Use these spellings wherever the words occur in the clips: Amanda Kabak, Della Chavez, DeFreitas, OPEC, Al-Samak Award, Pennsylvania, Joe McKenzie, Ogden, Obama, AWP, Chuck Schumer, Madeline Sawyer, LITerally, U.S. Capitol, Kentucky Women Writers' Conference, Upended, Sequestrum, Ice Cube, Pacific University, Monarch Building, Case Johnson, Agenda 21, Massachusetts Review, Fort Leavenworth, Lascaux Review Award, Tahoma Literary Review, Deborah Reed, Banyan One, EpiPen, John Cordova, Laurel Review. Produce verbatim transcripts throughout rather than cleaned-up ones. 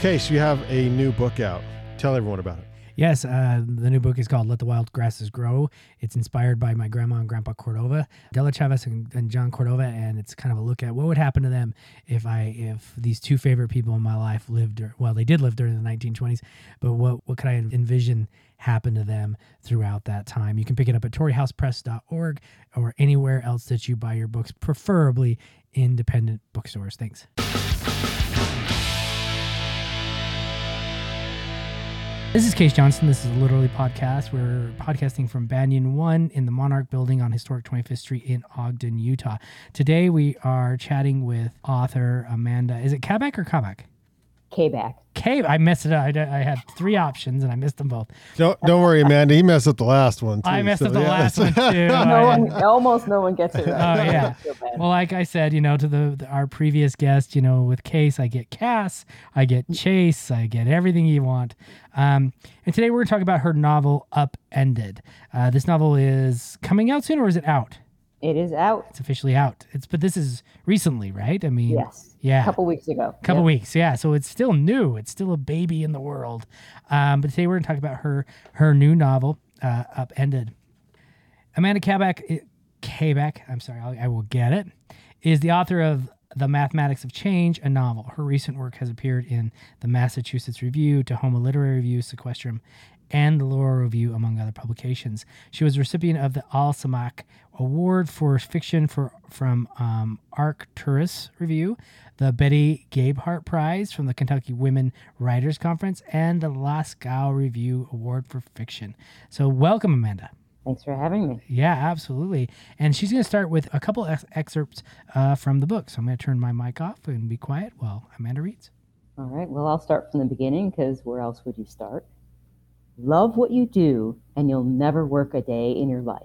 Okay, so you have a new book out. Tell everyone about it. Yes, uh, the new book is called Let the Wild Grasses Grow. It's inspired by my grandma and grandpa Cordova, Della Chavez and, and John Cordova, and it's kind of a look at what would happen to them if I, if these two favorite people in my life lived, or, well, they did live during the nineteen twenties, but what, what could I envision happen to them throughout that time? You can pick it up at tory house press dot org or anywhere else that you buy your books, preferably independent bookstores. Thanks. This is Case Johnson. This is the Literally Podcast. We're podcasting from Banyan One in the Monarch Building on historic twenty-fifth Street in Ogden, Utah. Today we are chatting with author Amanda. Is it Kabak or Kabak? Kabak. K. I messed it up. I, I had three options and I missed them both. Don't don't worry, Amanda. He messed up the last one too. I messed so, up the yeah, last one too. No one, almost no one gets it right. Oh yeah. Well, like I said, you know, to the, the our previous guest, you know, with Case, I get Cass, I get Chase, I get everything you want. Um, and today we're going to talk about her novel Upended. Uh, this novel is coming out soon, or is it out? It is out. It's officially out. It's but this is recently, right? I mean, yes. Yeah. A couple weeks ago. A couple yep. weeks, yeah. So it's still new. It's still a baby in the world. Um, but today we're going to talk about her her new novel, uh, Upended. Amanda Kabak, Kabak, I'm sorry, I'll, I will get it, is the author of The Mathematics of Change, a novel. Her recent work has appeared in the Massachusetts Review, Tahoma Literary Review, Sequestrum, and the Laurel Review, among other publications. She was a recipient of the Al-Samak Award for Fiction for, from um, Arcturus Review, the Betty Gabehart Prize from the Kentucky Women Writers' Conference, and the Lascaux Review Award for Fiction. So welcome, Amanda. Thanks for having me. Yeah, absolutely. And she's going to start with a couple ex- excerpts uh, from the book. So I'm going to turn my mic off and be quiet while Amanda reads. All right. Well, I'll start from the beginning because where else would you start? Love what you do, and you'll never work a day in your life.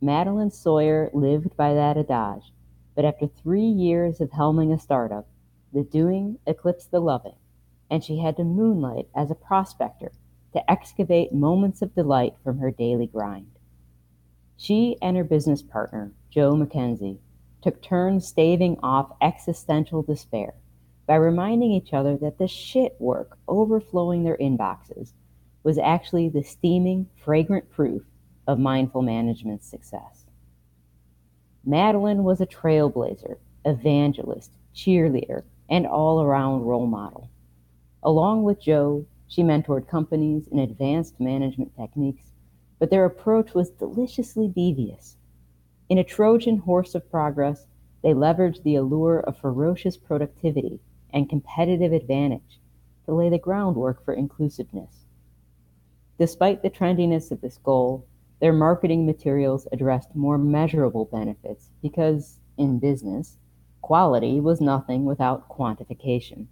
Madeline Sawyer lived by that adage, but after three years of helming a startup, the doing eclipsed the loving, and she had to moonlight as a prospector to excavate moments of delight from her daily grind. She and her business partner, Joe McKenzie, took turns staving off existential despair by reminding each other that the shit work overflowing their inboxes was actually the steaming, fragrant proof of mindful management's success. Madeline was a trailblazer, evangelist, cheerleader, and all-around role model. Along with Joe, she mentored companies in advanced management techniques, but their approach was deliciously devious. In a Trojan horse of progress, they leveraged the allure of ferocious productivity and competitive advantage to lay the groundwork for inclusiveness. Despite the trendiness of this goal, their marketing materials addressed more measurable benefits because, in business, quality was nothing without quantification.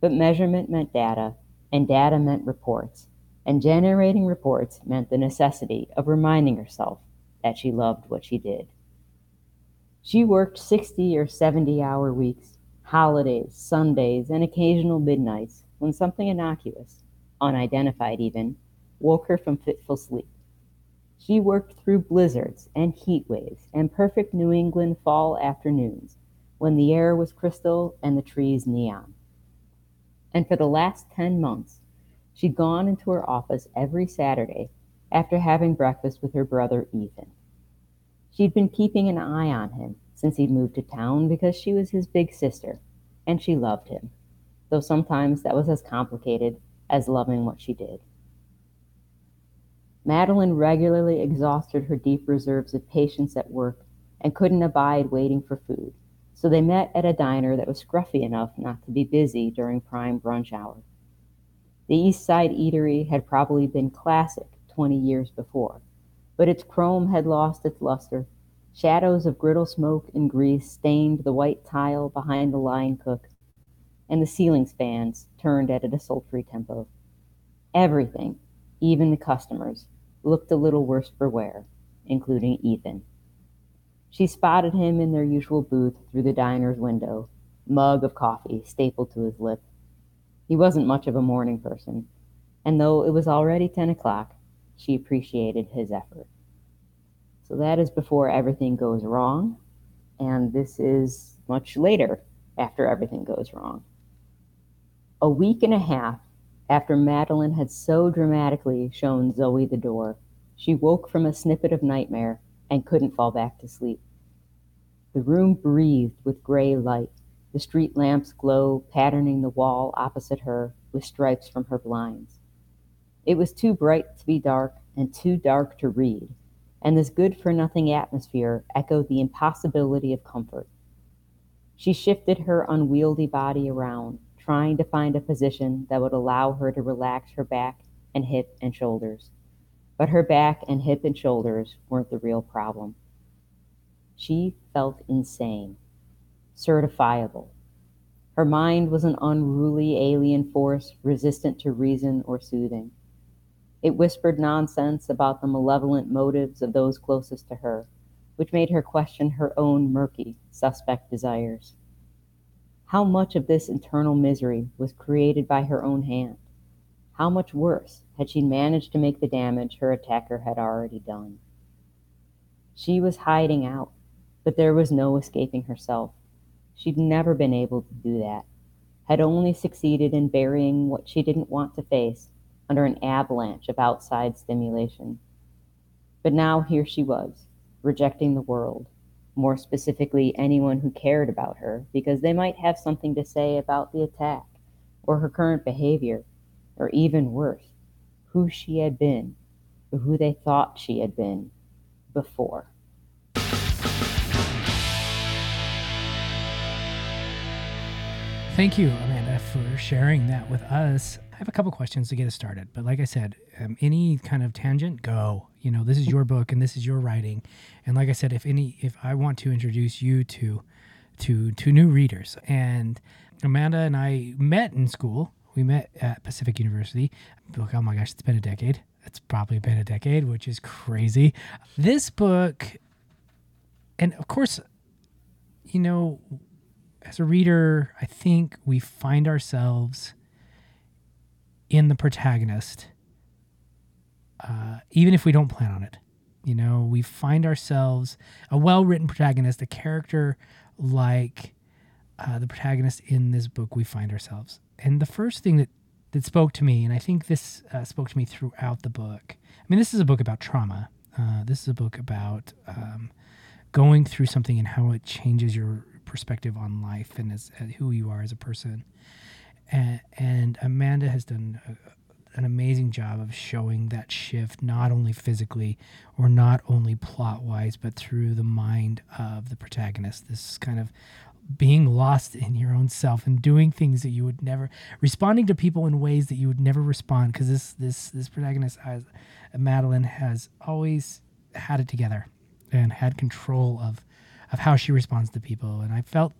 But measurement meant data, and data meant reports, and generating reports meant the necessity of reminding herself that she loved what she did. She worked sixty or seventy hour weeks, holidays, Sundays, and occasional midnights when something innocuous, unidentified even, woke her from fitful sleep. She worked through blizzards and heat waves and perfect New England fall afternoons when the air was crystal and the trees neon. And for the last ten months, she'd gone into her office every Saturday after having breakfast with her brother, Ethan. She'd been keeping an eye on him since he'd moved to town because she was his big sister and she loved him, though sometimes that was as complicated as loving what she did. Madeline regularly exhausted her deep reserves of patience at work and couldn't abide waiting for food, so they met at a diner that was scruffy enough not to be busy during prime brunch hour. The East Side Eatery had probably been classic twenty years before, but its chrome had lost its luster. Shadows of griddle smoke and grease stained the white tile behind the line cook, and the ceiling fans turned at a desultory tempo. Everything, even the customers, looked a little worse for wear, including Ethan. She spotted him in their usual booth through the diner's window, mug of coffee stapled to his lip. He wasn't much of a morning person, and though it was already ten o'clock, she appreciated his effort. So that is before everything goes wrong, and this is much later after everything goes wrong. a week and a half after Madeline had so dramatically shown Zoe the door, she woke from a snippet of nightmare and couldn't fall back to sleep. The room breathed with gray light, the street lamp's glow patterning the wall opposite her with stripes from her blinds. It was too bright to be dark and too dark to read, and this good-for-nothing atmosphere echoed the impossibility of comfort. She shifted her unwieldy body around, trying to find a position that would allow her to relax her back and hip and shoulders. But her back and hip and shoulders weren't the real problem. She felt insane, certifiable. Her mind was an unruly alien force resistant to reason or soothing. It whispered nonsense about the malevolent motives of those closest to her, which made her question her own murky, suspect desires. How much of this internal misery was created by her own hand? How much worse had she managed to make the damage her attacker had already done? She was hiding out, but there was no escaping herself. She'd never been able to do that, had only succeeded in burying what she didn't want to face under an avalanche of outside stimulation. But now here she was, rejecting the world, more specifically anyone who cared about her, because they might have something to say about the attack, or her current behavior, or even worse, who she had been, or who they thought she had been before. Thank you, Amanda, for sharing that with us. I have a couple questions to get us started, but like I said, um, any kind of tangent, go. You know, this is your book and this is your writing, and like I said, if any, if I want to introduce you to, to to new readers, and Amanda and I met in school. We met at Pacific University. Look, oh my gosh, it's been a decade. It's probably been a decade, which is crazy. This book, and of course, you know, as a reader, I think we find ourselves in the protagonist, uh, even if we don't plan on it. You know, we find ourselves a well-written protagonist, a character like uh, the protagonist in this book, we find ourselves. And the first thing that, that spoke to me, and I think this uh, spoke to me throughout the book, I mean, this is a book about trauma. Uh, this is a book about um, going through something and how it changes your perspective on life and as, as who you are as a person. And, and Amanda has done a, an amazing job of showing that shift, not only physically or not only plot-wise, but through the mind of the protagonist. This kind of being lost in your own self and doing things that you would never, responding to people in ways that you would never respond, because this this this protagonist, has, Madeline, has always had it together and had control of of how she responds to people. And I felt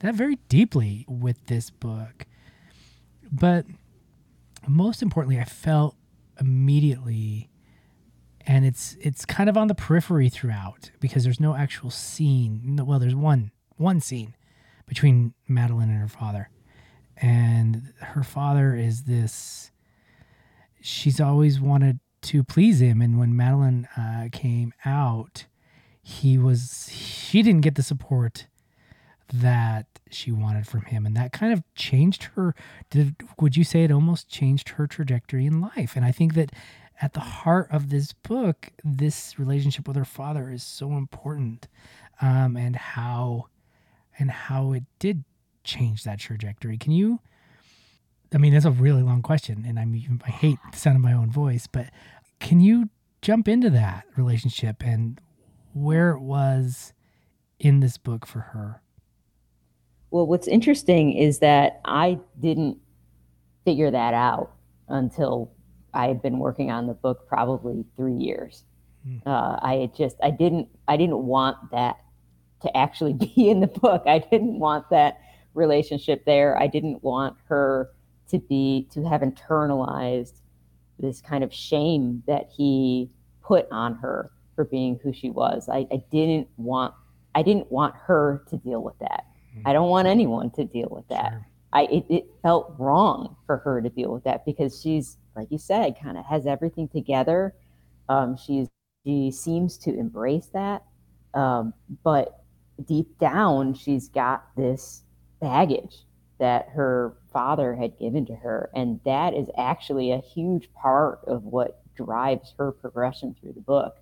that very deeply with this book. But most importantly, I felt immediately, and it's it's kind of on the periphery throughout, because there's no actual scene. Well, there's one one scene between Madeline and her father. And her father is this, she's always wanted to please him. And when Madeline uh, came out, he was, she didn't get the support that she wanted from him, and that kind of changed her. Did, would you say it almost changed her trajectory in life? And I think that at the heart of this book, this relationship with her father is so important, um, and how and how it did change that trajectory. Can you? I mean, that's a really long question, and I mean, I hate the sound of my own voice, but can you jump into that relationship and where it was in this book for her? Well, what's interesting is that I didn't figure that out until I had been working on the book probably three years. Mm. Uh, I had just, I didn't, I didn't want that to actually be in the book. I didn't want that relationship there. I didn't want her to be, to have internalized this kind of shame that he put on her for being who she was. I, I didn't want, I didn't want her to deal with that. I don't want anyone to deal with that. Sure. I it, it felt wrong for her to deal with that, because she's, like you said, kind of has everything together. Um, she's she seems to embrace that, um, but deep down she's got this baggage that her father had given to her. And that is actually a huge part of what drives her progression through the book.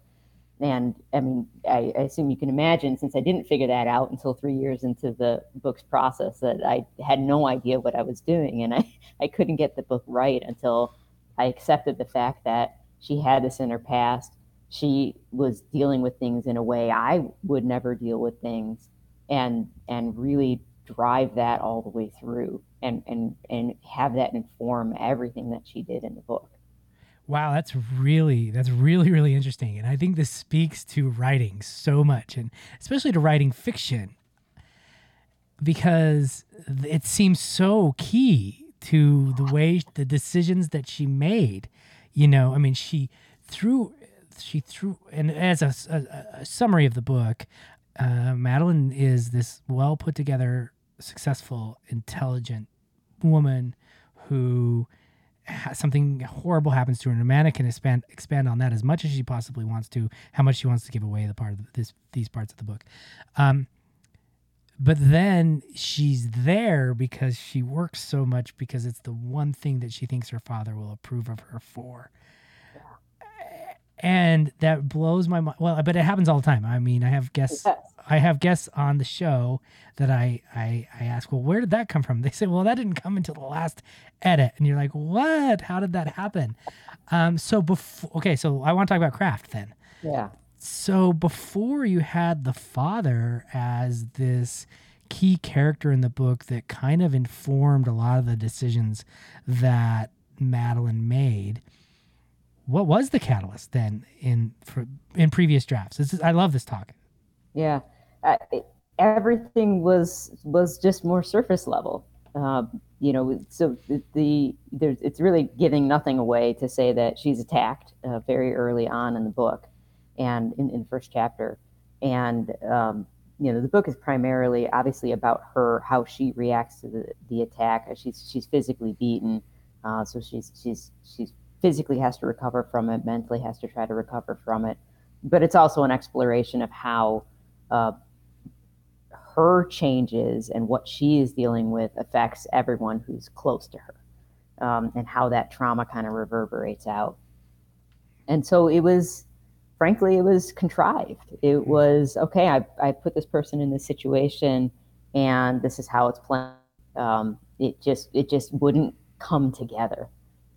And I mean, I, I assume you can imagine, since I didn't figure that out until three years into the book's process, that I had no idea what I was doing. And I, I couldn't get the book right until I accepted the fact that she had this in her past. She was dealing with things in a way I would never deal with things, and and really drive that all the way through and and, and have that inform everything that she did in the book. Wow, that's really, that's really, really interesting. And I think this speaks to writing so much, and especially to writing fiction, because it seems so key to the way, the decisions that she made. You know, I mean, she threw, she threw, and as a, a, a summary of the book, uh, Madeline is this well put together, successful, intelligent woman who... something horrible happens to her, and Amanda can expand expand on that as much as she possibly wants to, how much she wants to give away the part of this these parts of the book. Um, but then she's there because she works so much, because it's the one thing that she thinks her father will approve of her for. And that blows my mind. Well, but it happens all the time. I mean, I have guests I have guests on the show that I, I, I ask, well, where did that come from? They say, well, that didn't come until the last edit. And you're like, what? How did that happen? Um, so before, okay, so I want to talk about craft then. Yeah. So before you had the father as this key character in the book that kind of informed a lot of the decisions that Madeline made, what was the catalyst then in for, in previous drafts? This is, I love this talk. Yeah. Uh, it, everything was was just more surface level, uh, you know. So the, the there's it's really giving nothing away to say that she's attacked uh, very early on in the book, and in, in the first chapter, and um, you know, the book is primarily obviously about her, how she reacts to the, the attack. She's she's physically beaten, uh, so she's she's she's physically has to recover from it, mentally has to try to recover from it, but it's also an exploration of how. Uh, her changes and what she is dealing with affects everyone who's close to her, um, and how that trauma kind of reverberates out. And so it was, frankly, it was contrived. It was, okay, I, I put this person in this situation and this is how it's playing. Um, it just, it just wouldn't come together.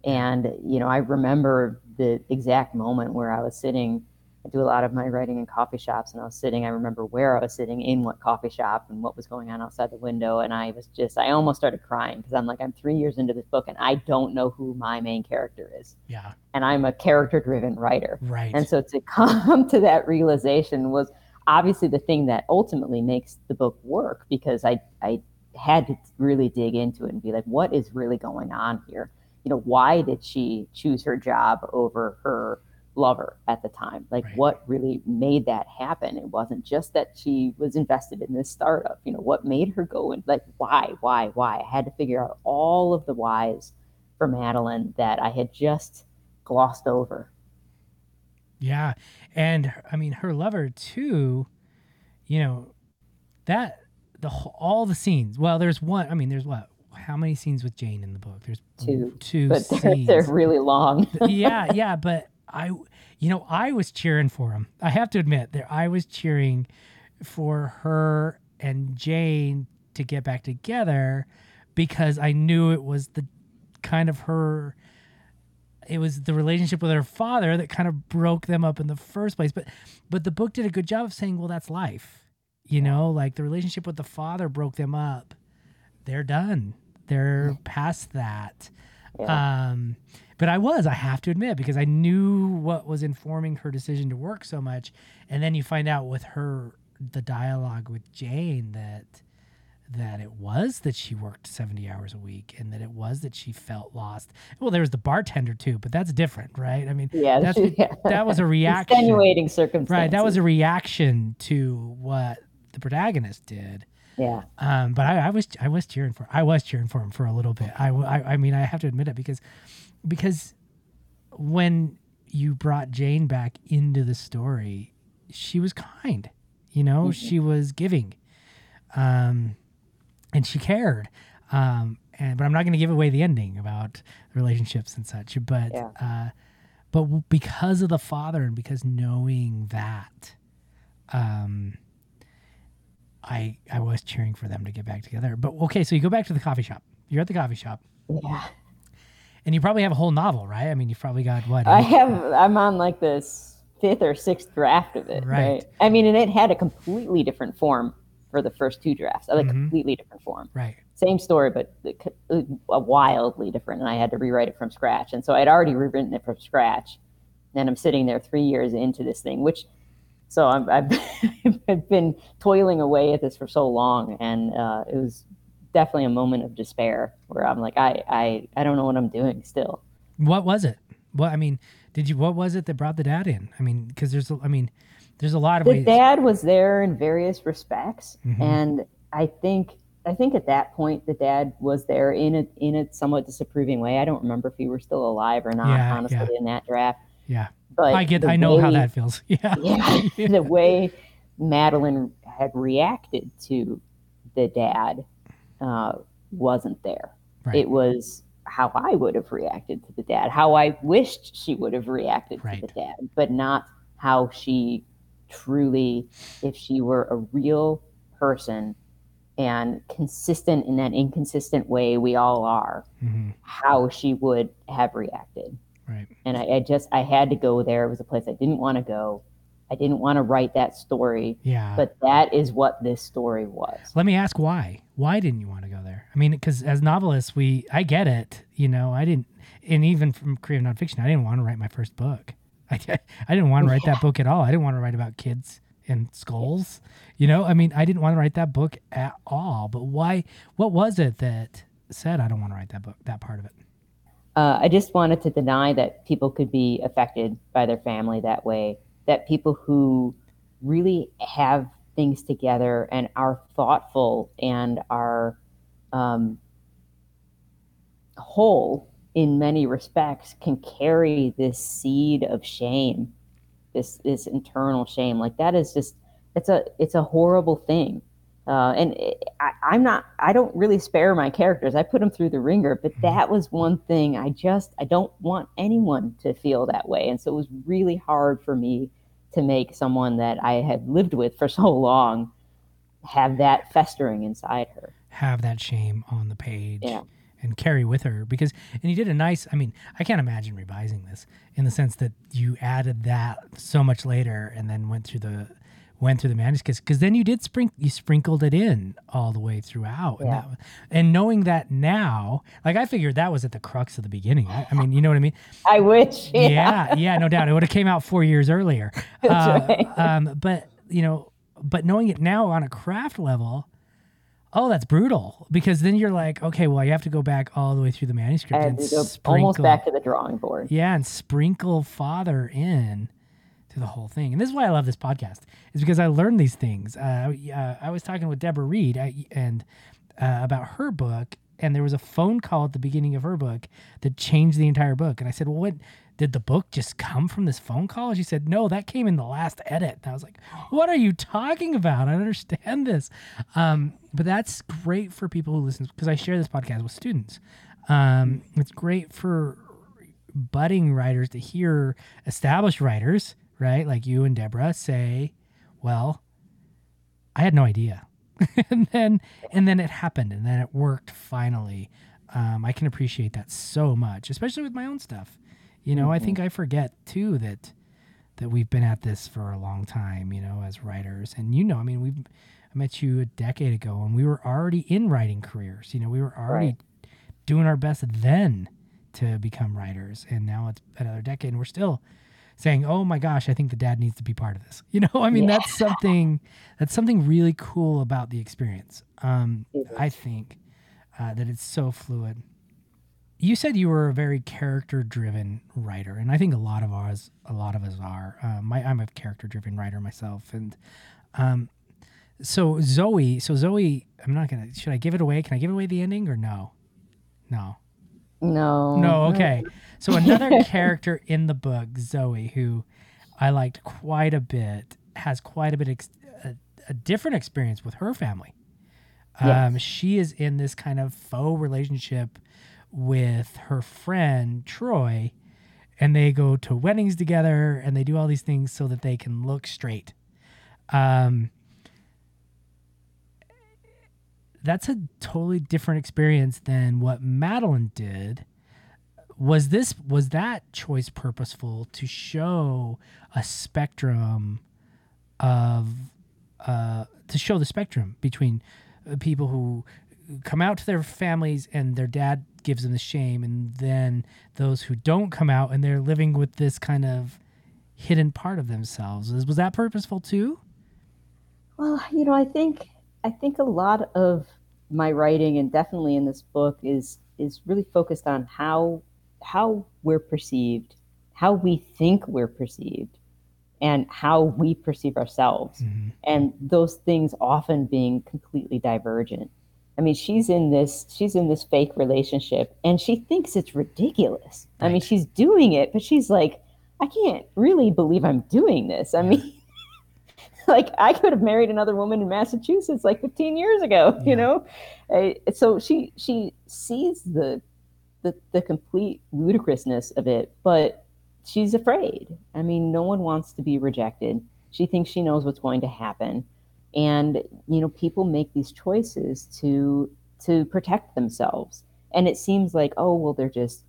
And, you know, I remember the exact moment where I was sitting. I do a lot of my writing in coffee shops, and I was sitting, I remember where I was sitting, in what coffee shop, and what was going on outside the window. And I was just, I almost started crying, because I'm like, I'm three years into this book and I don't know who my main character is. Yeah. And I'm a character driven writer. Right. And so to come to that realization was obviously the thing that ultimately makes the book work, because I, I had to really dig into it and be like, what is really going on here? You know, why did she choose her job over her lover at the time? Like, right. What really made that happen? It wasn't just that she was invested in this startup. You know, what made her go and like, why, why, why? I had to figure out all of the whys for Madeline that I had just glossed over. Yeah. And I mean, her lover too, you know, that the whole, all the scenes, well, there's one, I mean, there's what, how many scenes with Jane in the book? There's two, two but they're, they're really long. yeah. Yeah. But I, you know, I was cheering for him. I have to admit that I was cheering for her and Jane to get back together, because I knew it was the kind of her, it was the relationship with her father that kind of broke them up in the first place. But, but the book did a good job of saying, well, that's life, you know, like the relationship with the father broke them up. They're done. They're past that. Yeah. Um, but I was, I have to admit, because I knew what was informing her decision to work so much. And then you find out with her, the dialogue with Jane, that, that it was that she worked seventy hours a week, and that it was that she felt lost. Well, there was the bartender too, but that's different, right? I mean, yeah, that's, yeah. that was a reaction. Extenuating circumstances. Right. That was a reaction to what the protagonist did. Yeah. Um, but I, I was I was cheering for I was cheering for him for a little bit. I, I, I mean, I have to admit it, because because when you brought Jane back into the story, she was kind, you know, mm-hmm. She was giving, um, and she cared, um, and but I'm not going to give away the ending about relationships and such. But yeah. uh, but because of the father and because knowing that, um, I I was cheering for them to get back together. But okay, so you go back to the coffee shop. You're at the coffee shop. Yeah. And you probably have a whole novel, right? I mean, you've probably got what? I have. I'm on like this fifth or sixth draft of it. Right. right? I mean, and it had a completely different form for the first two drafts. I like mm-hmm. completely different form. Right. Same story, but wildly different. And I had to rewrite it from scratch. And so I'd already rewritten it from scratch. And I'm sitting there three years into this thing, which so I'm, I've, I've been toiling away at this for so long, and uh, it was. Definitely a moment of despair where I'm like, I, I, I don't know what I'm doing still. What was it? Well, I mean, did you, what was it that brought the dad in? I mean, cause there's, a, I mean, there's a lot of the ways. The dad was there in various respects. Mm-hmm. And I think, I think at that point the dad was there in a, in a somewhat disapproving way. I don't remember if he were still alive or not, yeah, honestly, yeah. in that draft. Yeah. But I get, I know way, how that feels. Yeah. yeah, yeah. The way Madeline had reacted to the dad, Uh, wasn't there. Right. It was how I would have reacted to the dad, how I wished she would have reacted right. to the dad, but not how she truly, if she were a real person and consistent in that inconsistent way we all are, mm-hmm. how she would have reacted. Right. And I, I just, I had to go there. It was a place I didn't want to go. I didn't want to write that story, yeah. but that is what this story was. Let me ask why. Why didn't you want to go there? I mean, because as novelists, we I get it. You know, I didn't, and even from creative nonfiction, I didn't want to write my first book. I, I didn't want to write yeah. that book at all. I didn't want to write about kids and skulls. You know, I mean, I didn't want to write that book at all. But why? What was it that said I don't want to write that book, that part of it? Uh, I just wanted to deny that people could be affected by their family that way. That people who really have things together and are thoughtful and are um, whole in many respects can carry this seed of shame, this this internal shame. Like that is just it's a it's a horrible thing. Uh, and it, I, I'm not I don't really spare my characters. I put them through the ringer. But that was one thing I just I don't want anyone to feel that way. And so it was really hard for me to make someone that I had lived with for so long have that festering inside her, have that shame on the page yeah. and carry with her because and you did a nice I mean, I can't imagine revising this in the sense that you added that so much later and then went through the. Went through the manuscript because then you did sprink you sprinkled it in all the way throughout, yeah. and, that, and knowing that now, like I figured that was at the crux of the beginning. I, I mean, you know what I mean? I wish. Yeah, yeah, yeah no doubt. It would have came out four years earlier. That's uh, right. Um, but you know, but knowing it now on a craft level, oh, that's brutal because then you're like, okay, well, you have to go back all the way through the manuscript I had and to go sprinkle, almost back to the drawing board. Yeah, and sprinkle father in. To the whole thing. And this is why I love this podcast is because I learned these things. Uh, uh, I was talking with Deborah Reed I, and uh, about her book, and there was a phone call at the beginning of her book that changed the entire book. And I said, well, what did the book just come from this phone call? And she said, no, that came in the last edit. And I was like, what are you talking about? I don't understand this. Um, but that's great for people who listen because I share this podcast with students. Um, it's great for budding writers to hear established writers right? Like you and Deborah say, well, I had no idea. and then and then it happened and then it worked finally. Um, I can appreciate that so much, especially with my own stuff. You know, mm-hmm. I think I forget too that that we've been at this for a long time, you know, as writers. And you know, I mean, we I met you a decade ago and we were already in writing careers. You know, we were already right. doing our best then to become writers. And now it's another decade and we're still saying, oh my gosh, I think the dad needs to be part of this. You know, I mean, yeah. that's something that's something really cool about the experience. Um, I think uh, that it's so fluid. You said you were a very character-driven writer, and I think a lot of us, a lot of us are. Um, my, I'm a character-driven writer myself, and um, so Zoe. So Zoe, I'm not gonna. Should I give it away? Can I give away the ending or no? No. No. No, okay. So another character in the book, Zoe, who I liked quite a bit, has quite a bit ex- a, a different experience with her family. Um, yes. She is in this kind of faux relationship with her friend Troy, and they go to weddings together and they do all these things so that they can look straight. Um, that's a totally different experience than what Madeline did. Was this, was that choice purposeful to show a spectrum of, uh, to show the spectrum between people who come out to their families and their dad gives them the shame, and then those who don't come out and they're living with this kind of hidden part of themselves? Was that purposeful too? Well, you know, I think, I think a lot of my writing, and definitely in this book, is, is really focused on how, how we're perceived, how we think we're perceived, and how we perceive ourselves. Mm-hmm. And those things often being completely divergent. I mean, she's in this, she's in this fake relationship and she thinks it's ridiculous. Right. I mean, she's doing it, but she's like, I can't really believe I'm doing this. I mean, like, I could have married another woman in Massachusetts like fifteen years ago, yeah. you know? I, so she, she sees the, the, the complete ludicrousness of it, but she's afraid. I mean, no one wants to be rejected. She thinks she knows what's going to happen. And, you know, people make these choices to, to protect themselves. And it seems like, oh, well, they're just,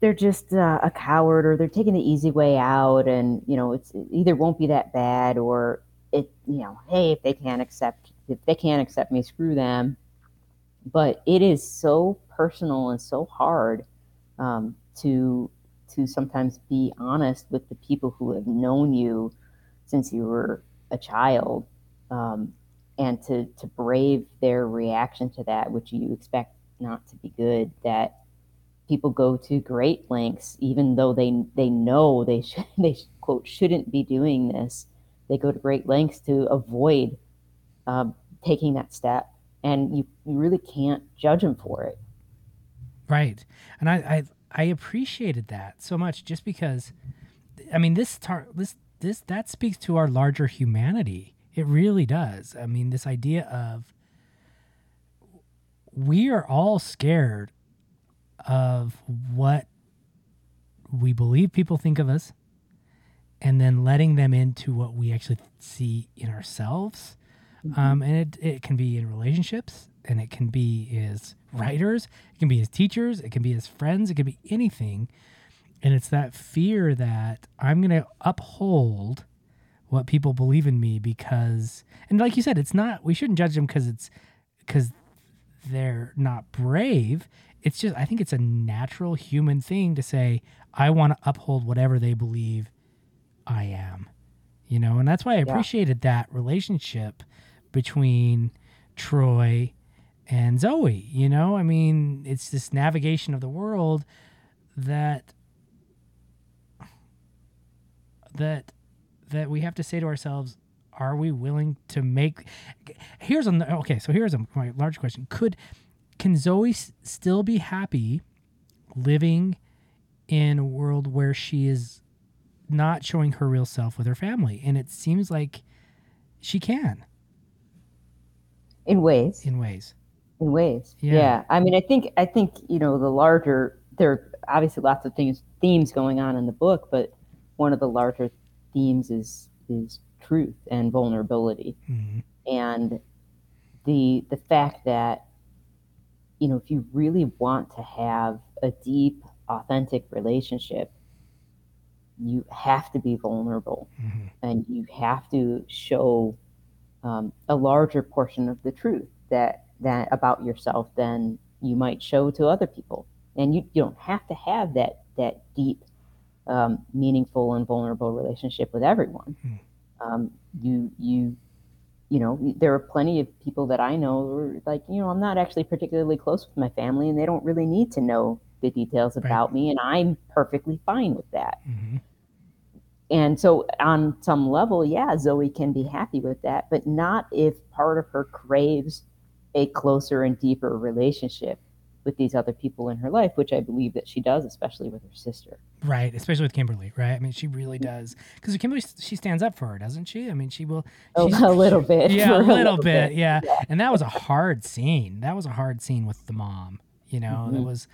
they're just uh, a coward, or they're taking the easy way out. And, you know, it's, it either won't be that bad, or it, you know, hey, if they can't accept, if they can't accept me, screw them. But it is so personal and so hard um, to, to sometimes be honest with the people who have known you since you were a child, um, and to, to brave their reaction to that, which you expect not to be good, that people go to great lengths, even though they they know they should, they quote shouldn't be doing this. They go to great lengths to avoid um, taking that step, and you, you really can't judge them for it. Right, and I I, I appreciated that so much, just because, I mean, this tar- this this that speaks to our larger humanity. It really does. I mean, this idea of we are all scared of what we believe people think of us, and then letting them into what we actually see in ourselves. Mm-hmm. Um, and it, it can be in relationships, and it can be as writers, it can be as teachers, it can be as friends, it can be anything. And it's that fear that I'm going to uphold what people believe in me because, and like you said, it's not, we shouldn't judge them because it's, because they're not brave. It's just, I think it's a natural human thing to say, I want to uphold whatever they believe I am, you know? And that's why I appreciated yeah. that relationship between Troy and Zoe, you know? I mean, it's this navigation of the world that, that, that we have to say to ourselves, are we willing to make, here's a, okay, so here's a, my large question. Could, Can Zoe s- still be happy living in a world where she is not showing her real self with her family? And it seems like she can. In ways. In ways. In ways. Yeah. yeah. I mean, I think, I think, you know, the larger, there are obviously lots of things, themes going on in the book, but one of the larger themes is, is truth and vulnerability. Mm-hmm. And the, the fact that, you know, if you really want to have a deep, authentic relationship, you have to be vulnerable, mm-hmm. and you have to show um, a larger portion of the truth that, that about yourself than you might show to other people. And you, you don't have to have that, that deep, um, meaningful and vulnerable relationship with everyone. Mm-hmm. Um, you, you, You know, there are plenty of people that I know who are like, you know, I'm not actually particularly close with my family, and they don't really need to know the details about right. me, and I'm perfectly fine with that. Mm-hmm. And so on some level, yeah, Zoe can be happy with that, but not if part of her craves a closer and deeper relationship with these other people in her life, which I believe that she does, especially with her sister. Right, especially with Kimberly, right? I mean, she really does. Because Kimberly, she stands up for her, doesn't she? I mean, she will... Oh, a little bit. Yeah, a little, little bit, bit. Yeah. yeah. And that was a hard scene. That was a hard scene with the mom, you know? Mm-hmm. That was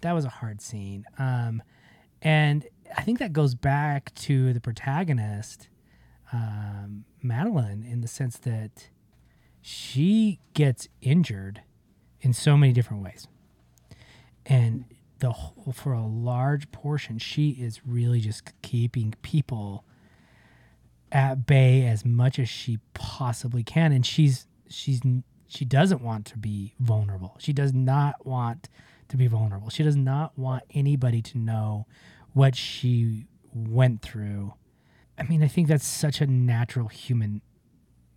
that was a hard scene. Um, and I think that goes back to the protagonist, um, Madeline, in the sense that she gets injured in so many different ways. And the whole, for a large portion, she is really just keeping people at bay as much as she possibly can. And she's she's she doesn't want to be vulnerable. She does not want to be vulnerable. She does not want anybody to know what she went through. I mean, I think that's such a natural human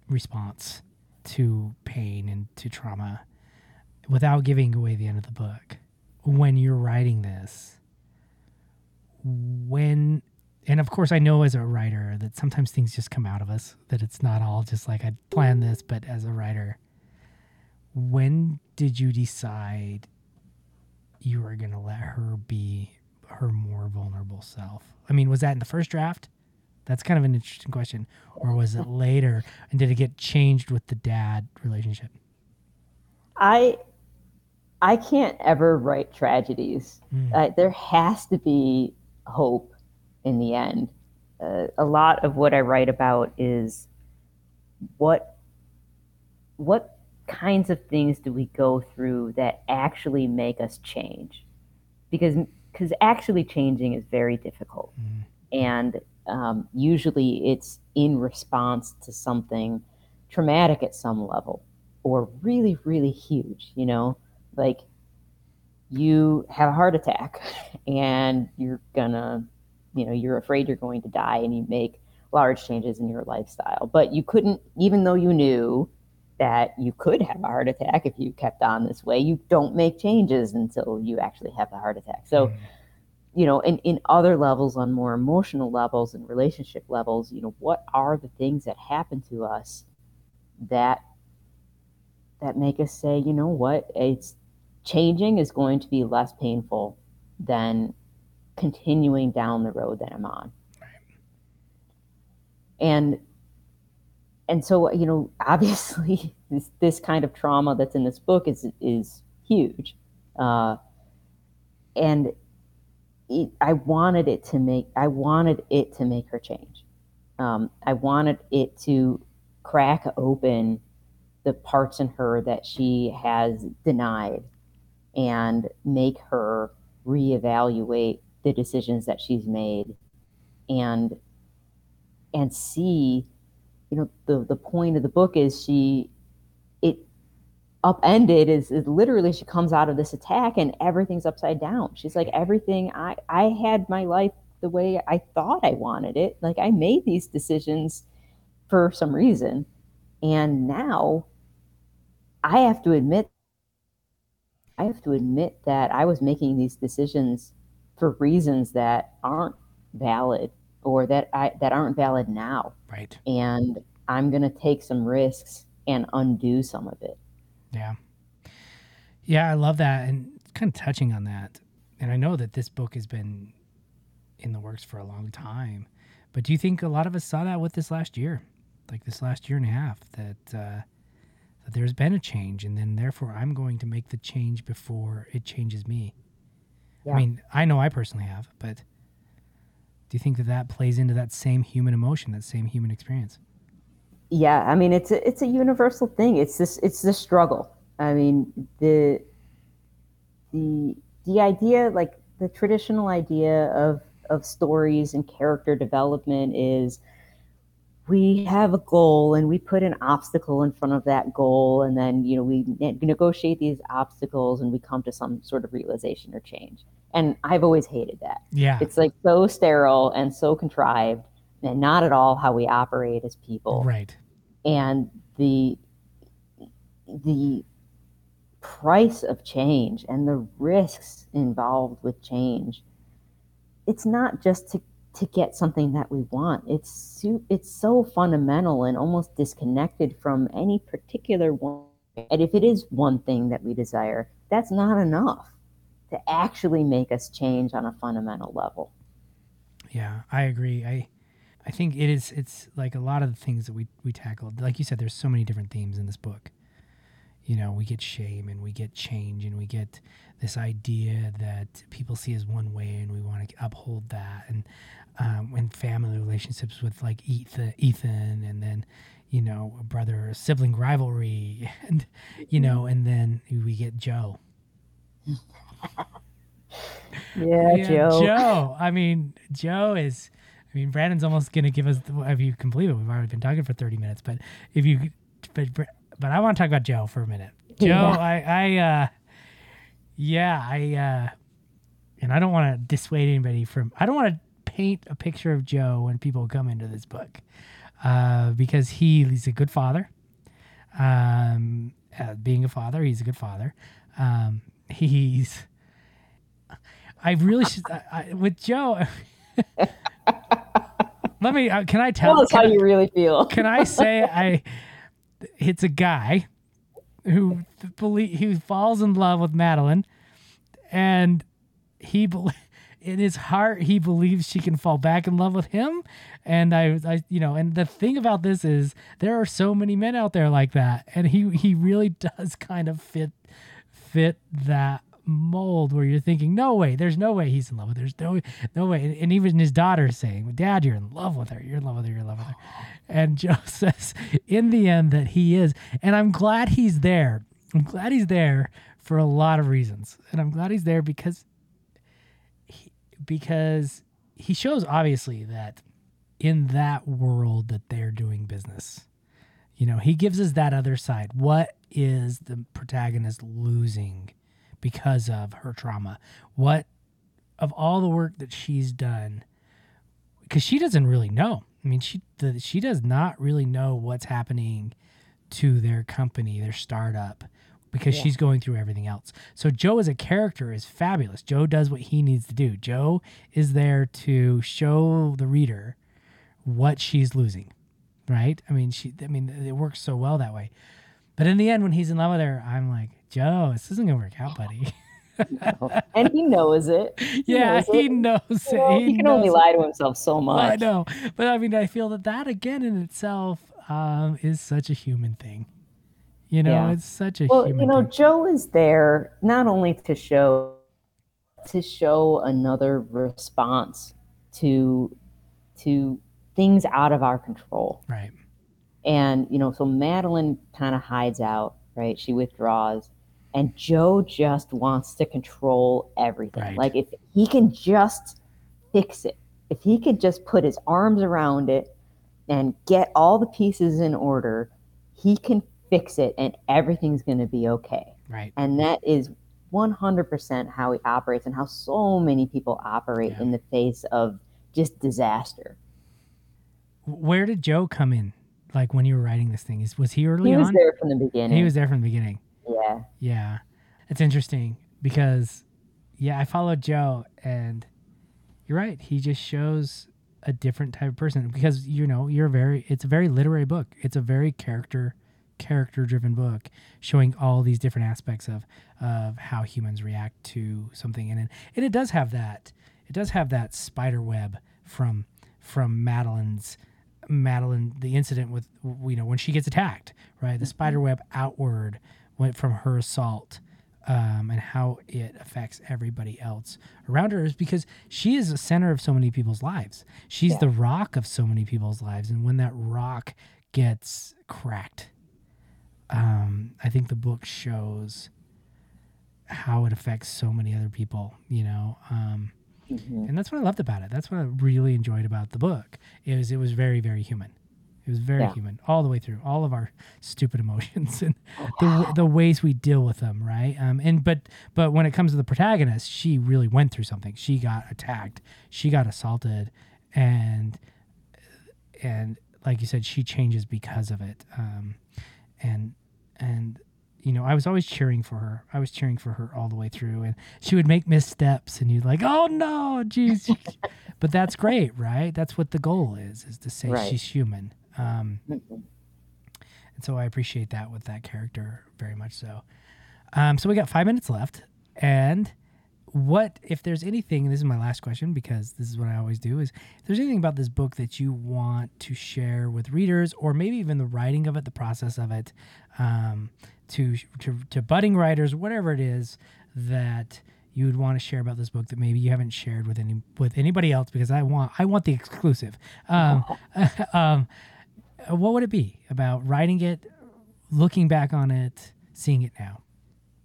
response to pain and to trauma, without giving away the end of the book. When you're writing this, when, and of course I know as a writer that sometimes things just come out of us, that it's not all just like I planned this, but as a writer, when did you decide you were going to let her be her more vulnerable self? I mean, was that in the first draft? That's kind of an interesting question. Or was it later? And did it get changed with the dad relationship? I... I can't ever write tragedies. Mm. Uh, there has to be hope in the end. Uh, a lot of what I write about is what what kinds of things do we go through that actually make us change? Because because actually changing is very difficult. Mm. And um, usually it's in response to something traumatic at some level or really, really huge, you know? Like, you have a heart attack and you're gonna, you know, you're afraid you're going to die, and you make large changes in your lifestyle. But you couldn't, even though you knew that you could have a heart attack if you kept on this way, you don't make changes until you actually have the heart attack. So, mm. you know, in, in other levels, on more emotional levels and relationship levels, you know, what are the things that happen to us that that make us say, you know what, it's, changing is going to be less painful than continuing down the road that I'm on. Right. And and so, you know, obviously this, this kind of trauma that's in this book is is huge. Uh, and it, I wanted it to make I wanted it to make her change. Um, I wanted it to crack open the parts in her that she has denied, and make her reevaluate the decisions that she's made, and and see, you know, the, the point of the book is she, it upended is, is literally she comes out of this attack and everything's upside down. She's like, everything, I, I had my life the way I thought I wanted it. Like, I made these decisions for some reason. And now I have to admit I have to admit that I was making these decisions for reasons that aren't valid, or that I that aren't valid now. Right. And I'm going to take some risks and undo some of it. Yeah. Yeah, I love that. And kind of touching on that. And I know that this book has been in the works for a long time, but do you think a lot of us saw that with this last year, like this last year and a half, that, uh, there's been a change, and then therefore I'm going to make the change before it changes me. Yeah. I mean, I know I personally have, but do you think that that plays into that same human emotion, that same human experience? Yeah. I mean, it's a, it's a universal thing. It's this, it's the struggle. I mean, the, the, the idea, like the traditional idea of, of stories and character development is, we have a goal and we put an obstacle in front of that goal. And then, you know, we ne- negotiate these obstacles and we come to some sort of realization or change. And I've always hated that. Yeah. It's like so sterile and so contrived and not at all how we operate as people. Right. And the, the price of change and the risks involved with change, it's not just to to get something that we want. It's so, it's so fundamental and almost disconnected from any particular one And if it is one thing that we desire, that's not enough to actually make us change on a fundamental level. Yeah, I agree. I I think it is, it's like a lot of the things that we, we tackled. Like you said, there's so many different themes in this book. You know, we get shame and we get change and we get this idea that people see as one way and we want to uphold that. And um, and family relationships with like Ethan, Ethan and then, you know, a brother, sibling rivalry, and, you know, and then we get Joe. Yeah, yeah, Joe. Joe. I mean, Joe is, I mean, Brandon's almost going to give us, the, if you can believe it, we've already been talking for thirty minutes, but if you, but, but I want to talk about Joe for a minute. Joe, yeah. I, I, uh, yeah, I, uh, and I don't want to dissuade anybody from, I don't want to paint a picture of Joe when people come into this book, uh, because he, he's a good father. Um, uh, being a father, he's a good father. Um, he's, I really should, I, I, with Joe, let me, uh, can I tell, tell us how I, you really feel? Can I say I, it's a guy who believe, who falls in love with Madeline, and he, in his heart, he believes she can fall back in love with him. And I, I, you know, and the thing about this is there are so many men out there like that. And he, he really does kind of fit, fit that mold where you're thinking, no way, there's no way he's in love with her. There's no, no way. And, and even his daughter is saying, Dad, you're in love with her. You're in love with her. You're in love with her. And Joe says in the end that he is. And I'm glad he's there. I'm glad he's there for a lot of reasons. And I'm glad he's there because he, because he shows obviously that in that world that they're doing business, you know, he gives us that other side. What is the protagonist losing because of her trauma? What of all the work that she's done, because she doesn't really know. I mean, she the, she does not really know what's happening to their company, their startup, because yeah. she's going through everything else. So Joe as a character is fabulous. Joe does what he needs to do. Joe is there to show the reader what she's losing, right? I mean, she. I mean, it works so well that way. But in the end, when he's in love with her, I'm like, Joe, this isn't going to work out, buddy. No. And he knows it. He yeah, knows he it. knows it. You know, he, he can only it. lie to himself so much. I know. But I mean, I feel that that again in itself um, is such a human thing. You know, yeah. it's such a well, human thing. Well, you know, thing. Joe is there not only to show, to show another response to, to things out of our control. Right. And, you know, so Madeline kind of hides out, right? She withdraws. And Joe just wants to control everything. Right. Like, if he can just fix it, if he could just put his arms around it and get all the pieces in order, he can fix it and everything's going to be okay. Right. And that is one hundred percent how he operates and how so many people operate yeah. in the face of just disaster. Where did Joe come in? Like, when you were writing this thing, is was he early on? He was on? there from the beginning. He was there from the beginning. Yeah. Yeah. It's interesting because, yeah, I followed Joe, and you're right. He just shows a different type of person because, you know, you're very, it's a very literary book. It's a very character, character driven book showing all these different aspects of, of how humans react to something. And it, and it does have that, it does have that spider web from, from Madeline's, Madeline, the incident with, you know, when she gets attacked, right? The spider web outward went from her assault um, and how it affects everybody else around her is because she is the center of so many people's lives. She's yeah. the rock of so many people's lives. And when that rock gets cracked, um, I think the book shows how it affects so many other people, you know, um, Mm-hmm. And that's what I loved about it. That's what I really enjoyed about the book. Is it was very, very human. It was very yeah. human all the way through. All of our stupid emotions and yeah. the the ways we deal with them, right? Um, and but but when it comes to the protagonist, she really went through something. She got attacked. She got assaulted, and and like you said, she changes because of it. Um, and and. You know, I was always cheering for her. I was cheering for her all the way through. And she would make missteps and you'd like, oh, no, geez. But that's great, right? That's what the goal is, is to say right. she's human. Um, And so I appreciate that with that character very much so. Um, so we got five minutes left. And what, if there's anything, this is my last question because this is what I always do, is if there's anything about this book that you want to share with readers or maybe even the writing of it, the process of it, um, to, to, to budding writers, whatever it is that you would want to share about this book that maybe you haven't shared with any with anybody else, because I want I want the exclusive. Um, um, what would it be about writing it, looking back on it, seeing it now?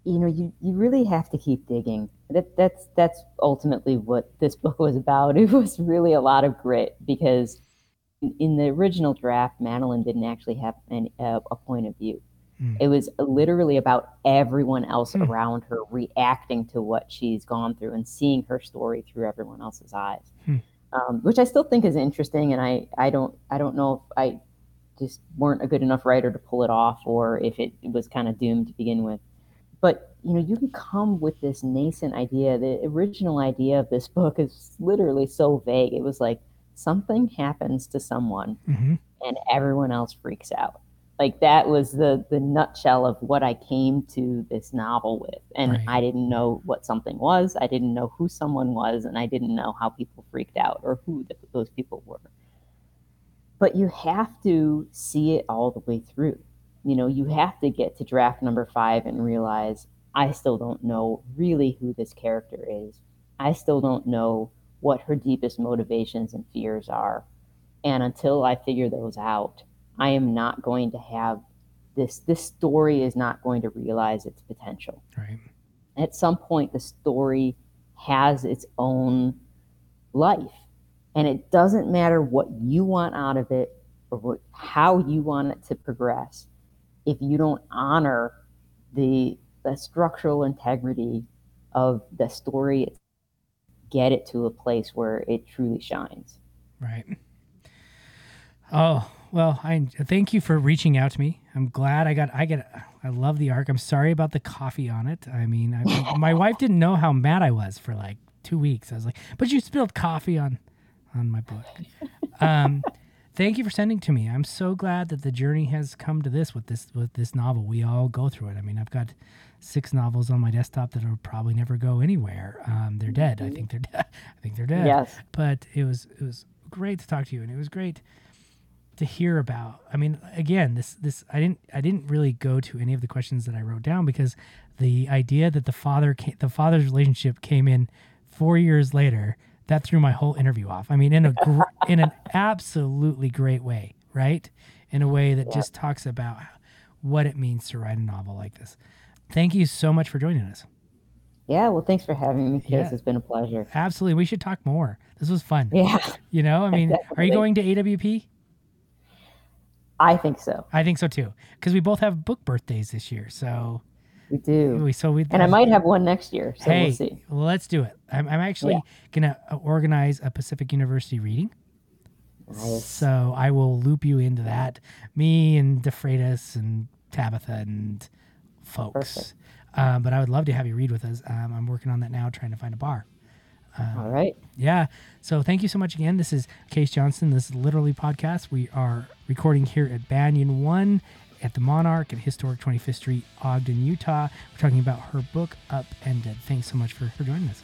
You know, you, you really have to keep digging. That that's that's ultimately what this book was about. It was really a lot of grit, because in the original draft, Madeline didn't actually have an, uh, a point of view. It was literally about everyone else mm. around her reacting to what she's gone through and seeing her story through everyone else's eyes, mm. um, which I still think is interesting. And I, I don't I don't know if I just weren't a good enough writer to pull it off, or if it was kind of doomed to begin with. But, you know, you can come with this nascent idea. The original idea of this book is literally so vague. It was like something happens to someone mm-hmm. and everyone else freaks out. Like, that was the, the nutshell of what I came to this novel with. And right. I didn't know what something was. I didn't know who someone was. And I didn't know how people freaked out or who th- those people were. But you have to see it all the way through. You know, you have to get to draft number five and realize, I still don't know really who this character is. I still don't know what her deepest motivations and fears are. And until I figure those out, I am not going to have this, this story is not going to realize its potential. Right. At some point, the story has its own life, and it doesn't matter what you want out of it or what, how you want it to progress. If you don't honor the, the structural integrity of the story, get it to a place where it truly shines. Right. Oh, well, I thank you for reaching out to me. I'm glad I got, I get, I love the arc. I'm sorry about the coffee on it. I mean, I, my wife didn't know how mad I was for like two weeks. I was like, but you spilled coffee on, on my book. Um, thank you for sending to me. I'm so glad that the journey has come to this with this, with this novel. We all go through it. I mean, I've got six novels on my desktop that will probably never go anywhere. Um, they're dead. I think they're dead. I think they're dead. Yes. But it was, it was great to talk to you, and it was great to hear about. I mean, again, this this I didn't I didn't really go to any of the questions that I wrote down, because the idea that the father came, the father's relationship came in four years later, that threw my whole interview off. I mean, in a gr- in an absolutely great way, right? In a way that yeah. just talks about what it means to write a novel like this. Thank you so much for joining us. Yeah, well, thanks for having me, Chris. Yeah. It's been a pleasure. Absolutely, we should talk more. This was fun. Yeah, you know, I mean, definitely. Are you going to A W P? I think so. I think so too, because we both have book birthdays this year. So we do. We, so we, and I might have one next year. So hey, we'll see. Let's do it. I'm, I'm actually yeah. gonna organize a Pacific University reading. Nice. So I will loop you into that. Me and DeFreitas and Tabitha and folks. Um, but I would love to have you read with us. Um, I'm working on that now, trying to find a bar. Um, All right. Yeah. So thank you so much again. This is Case Johnson. This is Literally Podcast. We are recording here at Banyan One at the Monarch at Historic twenty-fifth Street, Ogden, Utah. We're talking about her book, Upended. Thanks so much for, for joining us.